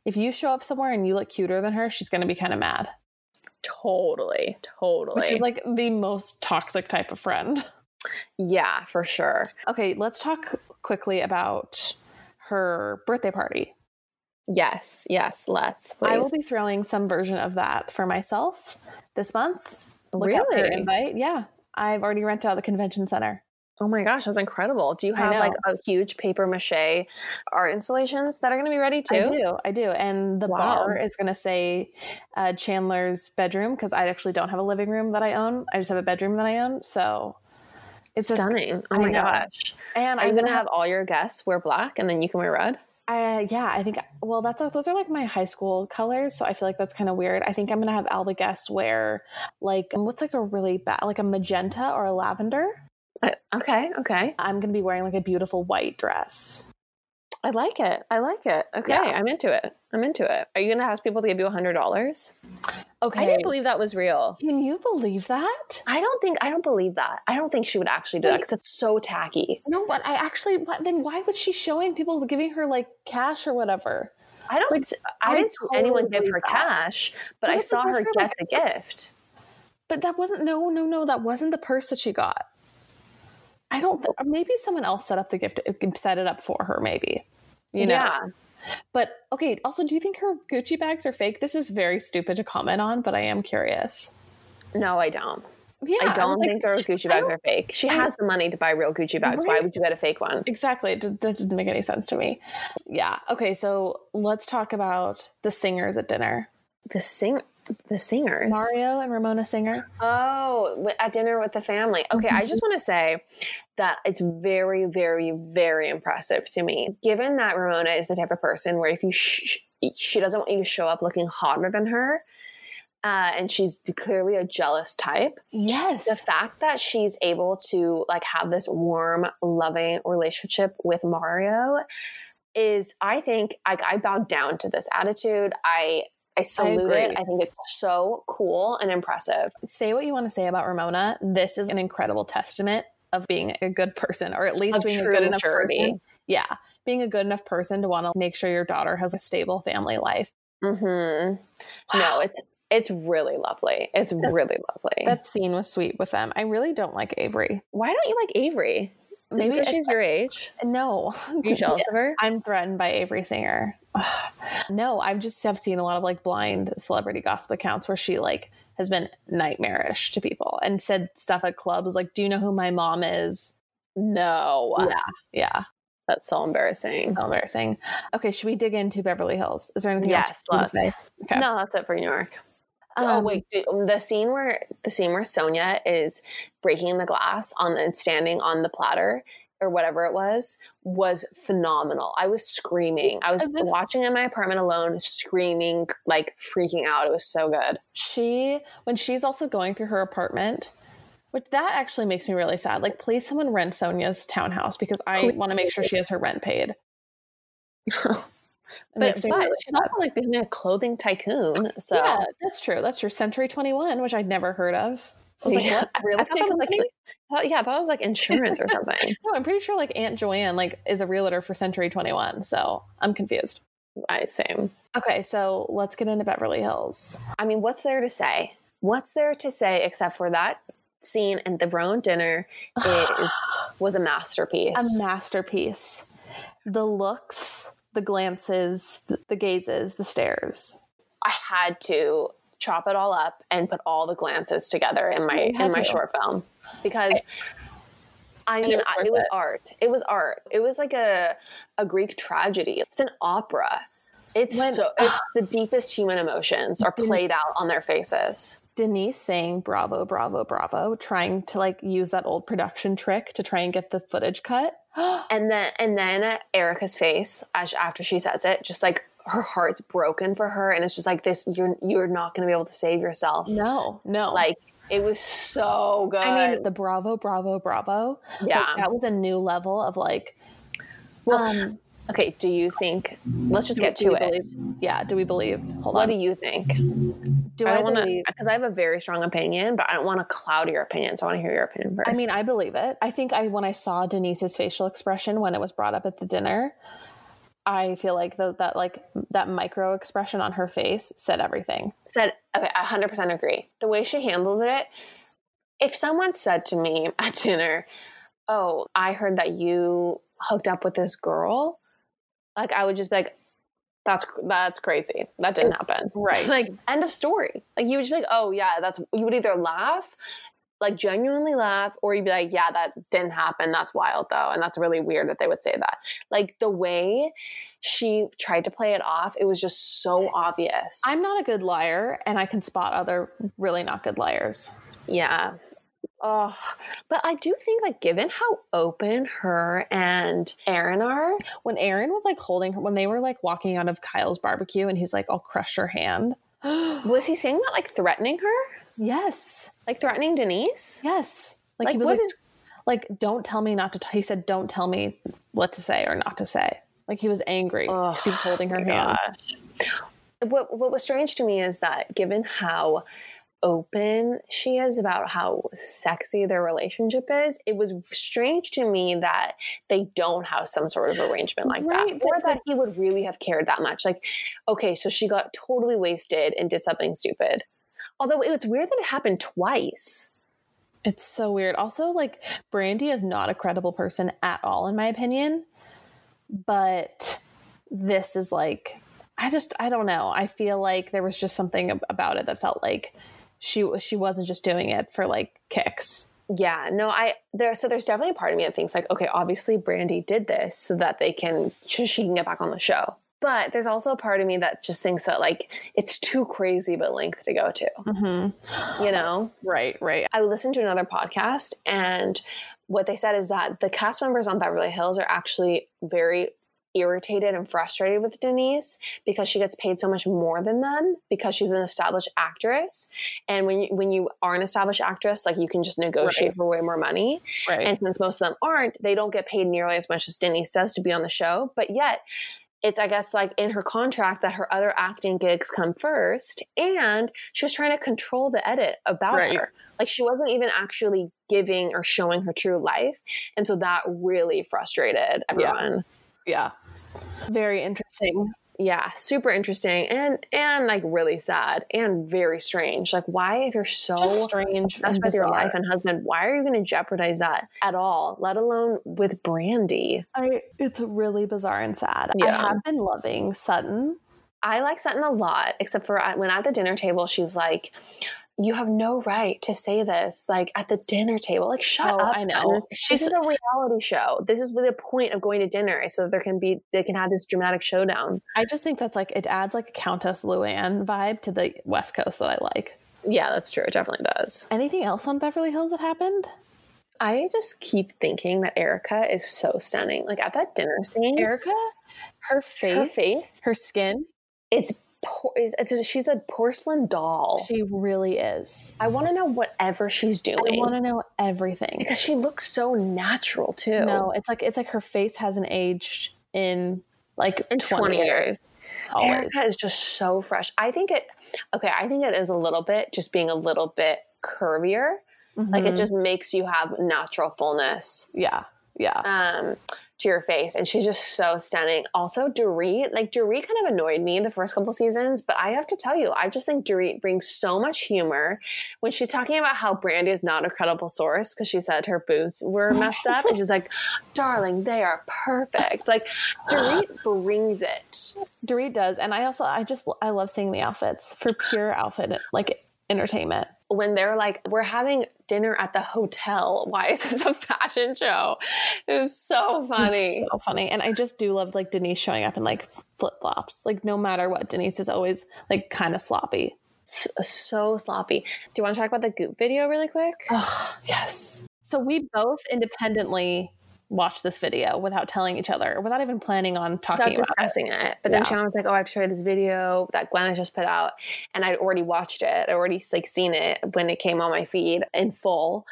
if you show up somewhere and you look cuter than her, she's going to be kind of mad. Totally. Which is like the most toxic type of friend. Yeah, for sure. Okay, let's talk quickly about her birthday party. Yes, let's. Please. I will be throwing some version of that for myself this month. Look out for your invite. Yeah, I've already rented out the convention center. Oh my gosh, that's incredible. Do you have like a huge paper mache art installations that are going to be ready too? I do. And the bar is going to say Chandler's bedroom, because I actually don't have a living room that I own. I just have a bedroom that I own. So it's stunning. Oh my gosh. And I'm going to have all your guests wear black, and then you can wear red. I think, well, those are like my high school colors, so I feel like that's kind of weird. I think I'm going to have all the guests wear like, what's like a really bad, like a magenta or a lavender. Okay. I'm going to be wearing like a beautiful white dress. I like it. Okay. Yeah. I'm into it. Are you going to ask people to give you $100? Okay. I didn't believe that was real. Can you believe that? I don't believe that. I don't think she would actually do that, because it's so tacky. No, but then why was she showing people, giving her like cash or whatever? I didn't see anyone give her cash, but I saw her get the gift. But that wasn't, no. That wasn't the purse that she got. I don't think, maybe someone else set up the gift, set it up for her, maybe, you know? Yeah. But okay. Also, do you think her Gucci bags are fake? This is very stupid to comment on, but I am curious. No, I don't. Yeah. I don't think her Gucci bags are fake. She has the money to buy real Gucci bags. Right? Why would you get a fake one? Exactly. That didn't make any sense to me. Yeah. Okay. So let's talk about the singers at dinner. The singers, Mario and Ramona Singer. Oh, at dinner with the family. Okay, mm-hmm. I just want to say that it's very, very, very impressive to me, given that Ramona is the type of person where if you she doesn't want you to show up looking hotter than her, and she's clearly a jealous type. Yes. The fact that she's able to like have this warm, loving relationship with Mario is, I think, I bowed down to this attitude. I salute it. I think it's so cool and impressive. Say what you want to say about Ramona. This is an incredible testament of being a good person, or at least being a good enough person. Yeah. Being a good enough person to want to make sure your daughter has a stable family life. Mm-hmm. Wow. No, it's really lovely. It's really lovely. That scene was sweet with them. I really don't like Avery. Why don't you like Avery? Maybe she's your age. No. Are you jealous of her? I'm threatened by Avery Singer. No, I just have seen a lot of like blind celebrity gossip accounts where she like has been nightmarish to people and said stuff at clubs like, do you know who my mom is? No. Yeah. That's so embarrassing. Okay, should we dig into Beverly Hills? Is there anything else you want to say? Okay. No, that's it for New York. The scene where Sonia is breaking the glass and standing on the platter or whatever it was phenomenal. I was screaming. I was watching in my apartment alone, screaming, like freaking out. It was so good. When she's also going through her apartment, which that actually makes me really sad. Like, please someone rent Sonia's townhouse, because I want to make sure she has her rent paid. But she's also like being a clothing tycoon. So yeah, that's true. Century 21, which I'd never heard of. I was like, what? Really? I thought that was like insurance or something. No, I'm pretty sure like Aunt Joanne like is a realtor for Century 21. So I'm confused. Same. Okay, so let's get into Beverly Hills. I mean, what's there to say? Except for that scene and the Rowan dinner is was a masterpiece. A masterpiece. The looks, the glances, the gazes, the stares. I had to chop it all up and put all the glances together in my short film because it was art. It was art. It was like a Greek tragedy. It's an opera. It's the deepest human emotions are played out on their faces. Denise saying bravo, bravo, bravo, trying to like use that old production trick to try and get the footage cut. And then Erica's face after she says it, just like her heart's broken for her. And it's just like this, you're not going to be able to save yourself. No. Like it was so good. I mean, the bravo, bravo, bravo. Yeah. Like, that was a new level of like, okay, do you think, let's just get to it. Yeah, do we believe? What do you think? I don't want to, because I have a very strong opinion, but I don't want to cloud your opinion, so I want to hear your opinion first. I mean, I believe it. I think when I saw Denise's facial expression when it was brought up at the dinner, I feel like that micro expression on her face said everything. Okay, I 100% agree. The way she handled it, if someone said to me at dinner, oh, I heard that you hooked up with this girl, like I would just be like, that's crazy. That didn't happen. Right. Like end of story. Like you would just be like, oh yeah, you would either laugh, like genuinely laugh, or you'd be like, yeah, that didn't happen. That's wild though. And that's really weird that they would say that. Like the way she tried to play it off, it was just so obvious. I'm not a good liar and I can spot other really not good liars. Yeah. Oh, but I do think like given how open her and Aaron are, when Aaron was like holding her, when they were like walking out of Kyle's barbecue and he's like, I'll crush your hand. Was he saying that like threatening her? Yes. Like threatening Denise? Yes. Like he was like, don't tell me not to, he said, don't tell me what to say or not to say. Like he was angry because he was holding her hand. Gosh. What was strange to me is that given how open she is about how sexy their relationship is, it was strange to me that they don't have some sort of arrangement like right, that, or that he would really have cared that much. Like, okay, so she got totally wasted and did something stupid. Although it's weird that it happened twice. It's so weird. Also, like, Brandy is not a credible person at all, in my opinion, but this is like, I don't know. I feel like there was just something about it that felt like she wasn't just doing it for like kicks. Yeah, no, so there's definitely a part of me that thinks like, okay, obviously Brandy did this so that she can get back on the show. But there's also a part of me that just thinks that like, it's too crazy of a length to go to, mm-hmm. You know? Right. I listened to another podcast and what they said is that the cast members on Beverly Hills are actually very irritated and frustrated with Denise because she gets paid so much more than them because she's an established actress, and when you are an established actress, like you can just negotiate right. for way more money. Right. And since most of them aren't, they don't get paid nearly as much as Denise does to be on the show. But yet, it's I guess like in her contract that her other acting gigs come first, and she was trying to control the edit about right. her. Like she wasn't even actually giving or showing her true life, and so that really frustrated everyone. Yeah. Very interesting. Yeah, super interesting and like really sad and very strange. Like why, if you're so strange obsessed with your life and husband, why are you going to jeopardize that at all, let alone with Brandy? It's really bizarre and sad. Yeah. I have been loving Sutton. I like Sutton a lot, except for when at the dinner table she's like, you have no right to say this, like at the dinner table. Like, shut up. I know. This is a reality show. This is the point of going to dinner, so they can have this dramatic showdown. I just think that's like, it adds like a Countess Luann vibe to the West Coast that I like. Yeah, that's true. It definitely does. Anything else on Beverly Hills that happened? I just keep thinking that Erica is so stunning. Like at that dinner scene, Erica, her face, her skin, she's a porcelain doll. She really is. I want to know whatever she's doing. I want to know everything because she looks so natural too. No, it's like her face hasn't aged in like in 20 years. Always. Erica is just so fresh. I think it is a little bit just being a little bit curvier. Mm-hmm. Like it just makes you have natural fullness. Yeah. to your face. And she's just so stunning. Also, Dorit, like Dorit kind of annoyed me the first couple seasons, but I have to tell you, I just think Dorit brings so much humor when she's talking about how Brandy is not a credible source because she said her boobs were messed up. And she's like, darling, they are perfect. Like Dorit brings it. Dorit does. And I love seeing the outfits for pure outfit, like entertainment. When they're like, we're having dinner at the hotel. Why is this a fashion show? It was so funny. It's so funny. And I just do love like Denise showing up in like flip-flops. Like no matter what, Denise is always like kind of sloppy. So sloppy. Do you want to talk about the Goop video really quick? Oh, yes. So we both independently watched this video without telling each other, without even planning on talking about discussing it. But then Sean was like, oh, I have to show you this video that Gwyneth just put out. And I'd already watched it. I'd already like seen it when it came on my feed in full.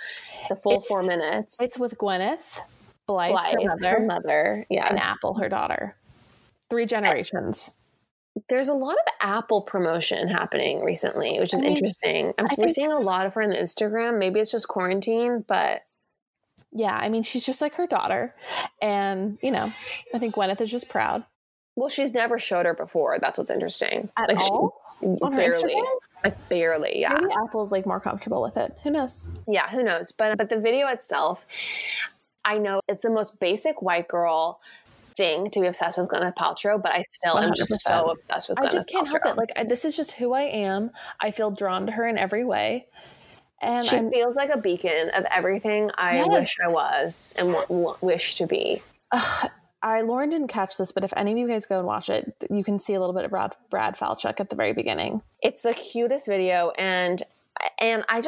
The full 4 minutes. It's with Gwyneth, Blythe her mother yes. and Apple, her daughter. 3 generations. There's a lot of Apple promotion happening recently, which is interesting. We're seeing a lot of her on Instagram. Maybe it's just quarantine, but... Yeah, I mean, she's just like her daughter. And, you know, I think Gwyneth is just proud. Well, she's never showed her before. That's what's interesting. At like all? On her Instagram? Like barely, yeah. Maybe Apple's like more comfortable with it. Who knows? Yeah, who knows? But the video itself, I know it's the most basic white girl thing to be obsessed with Gwyneth Paltrow, but I still 100%. Am just so obsessed with Gwyneth Paltrow. I just can't help it. Like, this is just who I am. I feel drawn to her in every way. And she feels like a beacon of everything I wish I was and wish to be. Lauren didn't catch this, but if any of you guys go and watch it, you can see a little bit of Brad Falchuk at the very beginning. It's the cutest video, and I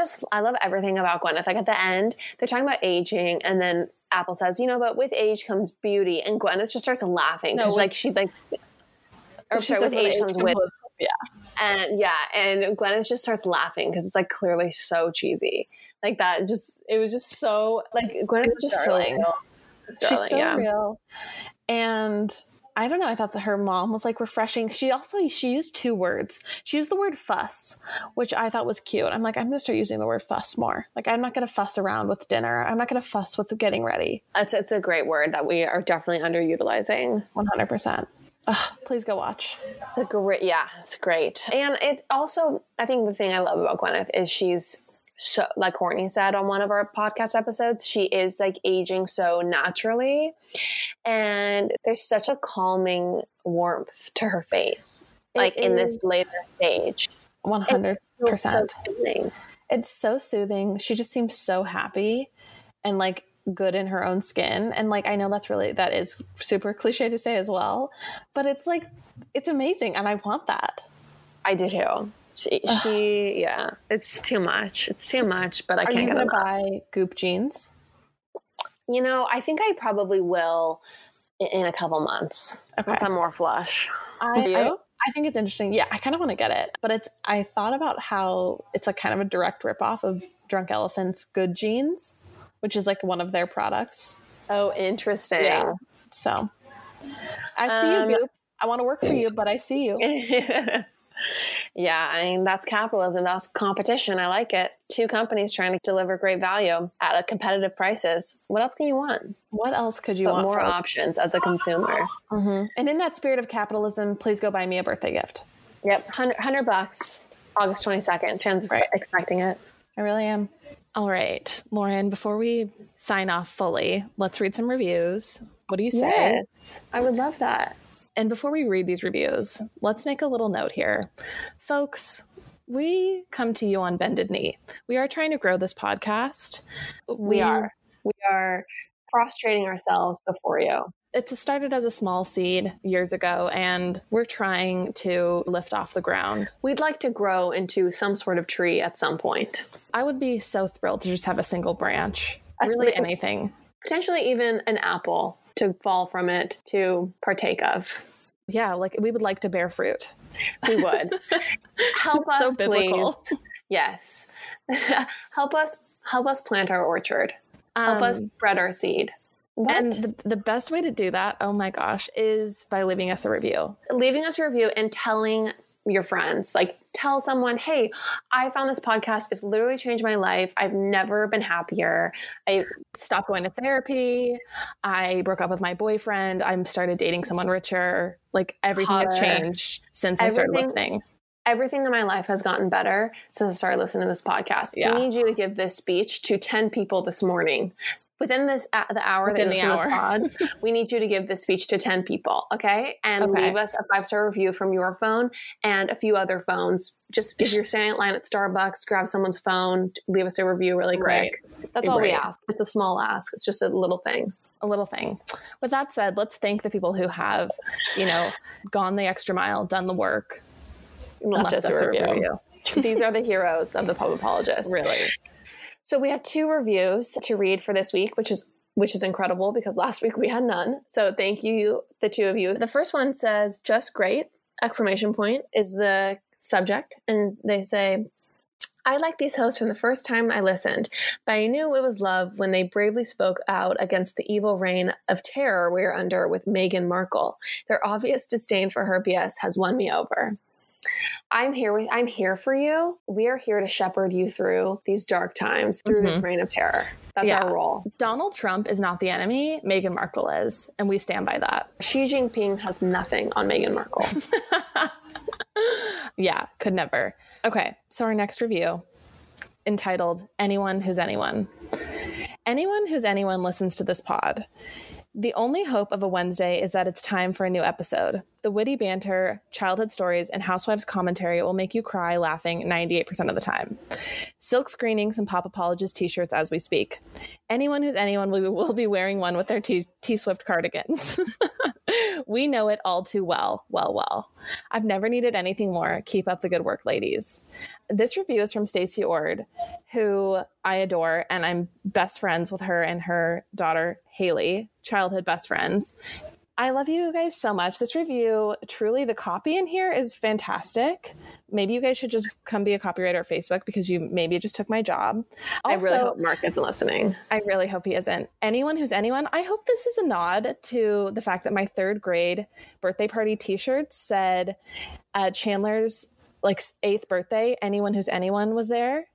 love everything about Gwyneth. Like at the end, they're talking about aging, and then Apple says, you know, but with age comes beauty, and Gwyneth just starts laughing. No, yeah. And Gwyneth just starts laughing because it's like clearly so cheesy. Like that just, it was just so, like Gwyneth is just darling. So real. She's so real. And I don't know, I thought that her mom was like refreshing. She used 2 words. She used the word fuss, which I thought was cute. I'm like, I'm going to start using the word fuss more. Like I'm not going to fuss around with dinner. I'm not going to fuss with getting ready. It's a great word that we are definitely underutilizing. 100%. Please go watch. It's great. And it's also, I think the thing I love about Gwyneth is she's so, like Courtney said on one of our podcast episodes, she is like aging so naturally. And there's such a calming warmth to her face, like in this later stage. 100%. It's so soothing. It's so soothing. She just seems so happy and like good in her own skin. And like I know that is super cliche to say as well, but it's like it's amazing and I want that. I do too. She yeah, it's too much, but I can't get enough. Are you gonna buy Goop jeans? You know, I think I probably will in a couple months. Okay. Once I'm more flush. I think it's interesting. Yeah, I kind of want to get it, but I thought about how it's like kind of a direct ripoff of Drunk Elephant's Good Jeans, which is like one of their products. Oh, interesting. Yeah. So I see you, Goop. I want to work for you, but I see you. Yeah, I mean, that's capitalism. That's competition. I like it. 2 companies trying to deliver great value at a competitive prices. What else can you want? What else could you want? More options as a consumer. Mm-hmm. And in that spirit of capitalism, please go buy me a birthday gift. Yep. $100, August 22nd. Chan's expecting it. I really am. All right, Lauren, before we sign off fully, let's read some reviews. What do you say? Yes, I would love that. And before we read these reviews, let's make a little note here. Folks, we come to you on bended knee. We are trying to grow this podcast. We are prostrating ourselves before you. It started as a small seed years ago, and we're trying to lift off the ground. We'd like to grow into some sort of tree at some point. I would be so thrilled to just have a single branch, really anything. Potentially even an apple to fall from it to partake of. Yeah, like we would like to bear fruit. We would. Help us, so biblical. Please. Yes. Help us plant our orchard. Help us spread our seed. What? And the best way to do that, oh my gosh, is by leaving us a review. And telling your friends, like tell someone, hey, I found this podcast. It's literally changed my life. I've never been happier. I stopped going to therapy. I broke up with my boyfriend. I started dating someone richer. Like everything has changed since I started listening. Everything in my life has gotten better since I started listening to this podcast. Yeah. I need you to give this speech to 10 people this morning. Within this the hour within that you listen to this pod, we need you to give this speech to 10 people, okay? And leave us a 5-star review from your phone and a few other phones. Just if you're standing in line at Starbucks, grab someone's phone, leave us a review really quick. That's all we ask. It's a small ask. It's just a little thing. A little thing. With that said, let's thank the people who have, you know, gone the extra mile, done the work, and left us a review. These are the heroes of the Pop Apologists. Really. So we have 2 reviews to read for this week, which is incredible because last week we had none. So thank you, the 2 of you. The first one says, just great, ! Is the subject. And they say, I liked these hosts from the first time I listened, but I knew it was love when they bravely spoke out against the evil reign of terror we are under with Meghan Markle. Their obvious disdain for her BS has won me over. I'm here for you. We are here to shepherd you through these dark times, through this reign of terror. That's our role. Donald Trump is not the enemy. Meghan Markle is, and we stand by that. Xi Jinping has nothing on Meghan Markle. Yeah, could never. Okay, so our next review, entitled Anyone Who's Anyone. Anyone who's anyone listens to this pod. The only hope of a Wednesday is that it's time for a new episode. The witty banter, childhood stories, and housewives commentary will make you cry laughing 98% of the time. Silk screening some Pop Apologist t-shirts as we speak. Anyone who's anyone will be wearing one with their T-Swift cardigans. We know it all too well. I've never needed anything more. Keep up the good work, ladies. This review is from Stacy Ord, who I adore, and I'm best friends with her and her daughter, Haley, childhood best friends. I love you guys so much. This review, truly, the copy in here is fantastic. Maybe you guys should just come be a copywriter at Facebook because you maybe just took my job. Also, I really hope Mark isn't listening. I really hope he isn't. Anyone who's anyone, I hope this is a nod to the fact that my 3rd grade birthday party t-shirt said Chandler's 8th birthday, anyone who's anyone was there.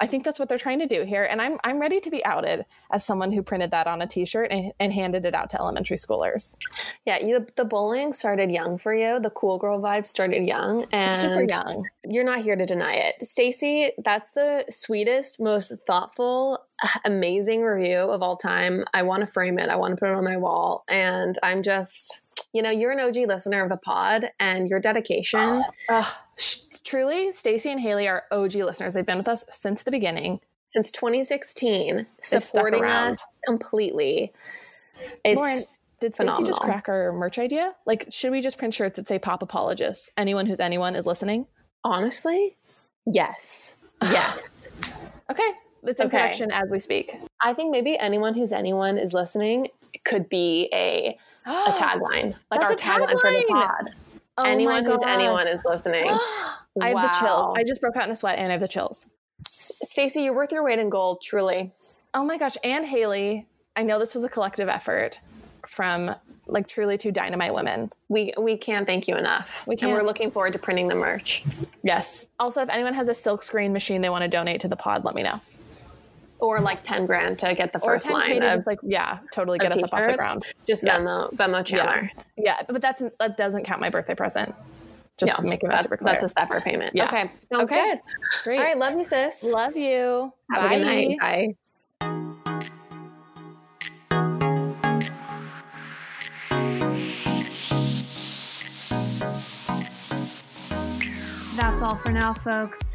I think that's what they're trying to do here. And I'm ready to be outed as someone who printed that on a t-shirt and handed it out to elementary schoolers. Yeah. The bullying started young for you. The cool girl vibe started young and super young. You're not here to deny it. Stacy, that's the sweetest, most thoughtful, amazing review of all time. I want to frame it. I want to put it on my wall. And I'm just, you know, you're an OG listener of the pod and your dedication. Truly, Stacy and Haley are OG listeners. They've been with us since the beginning. Since 2016, supporting us completely. It's Lauren, did Stacy just crack our merch idea? Should we just print shirts that say Pop Apologists? Anyone who's anyone is listening? Honestly, yes. Okay. It's in production as we speak. I think maybe anyone who's anyone is listening could be a tagline. That's our tagline for the pod. Oh, anyone who's anyone is listening. I have the chills. I just broke out in a sweat and I have the chills. Stacy, you're worth your weight in gold, truly. Oh my gosh. And Haley, I know this was a collective effort from truly 2 dynamite women. We can't thank you enough. We're looking forward to printing the merch. Yes. Also, if anyone has a silk screen machine they want to donate to the pod, let me know. Or $10,000 to get the first line of totally get us up off the ground. Just Venmo Chandler. Yeah, but that doesn't count my birthday present. Just making that super clear. That's a separate payment. Yeah. Okay, sounds good. Great. All right, love you, sis. Love you. Have a good night. Bye. That's all for now, folks.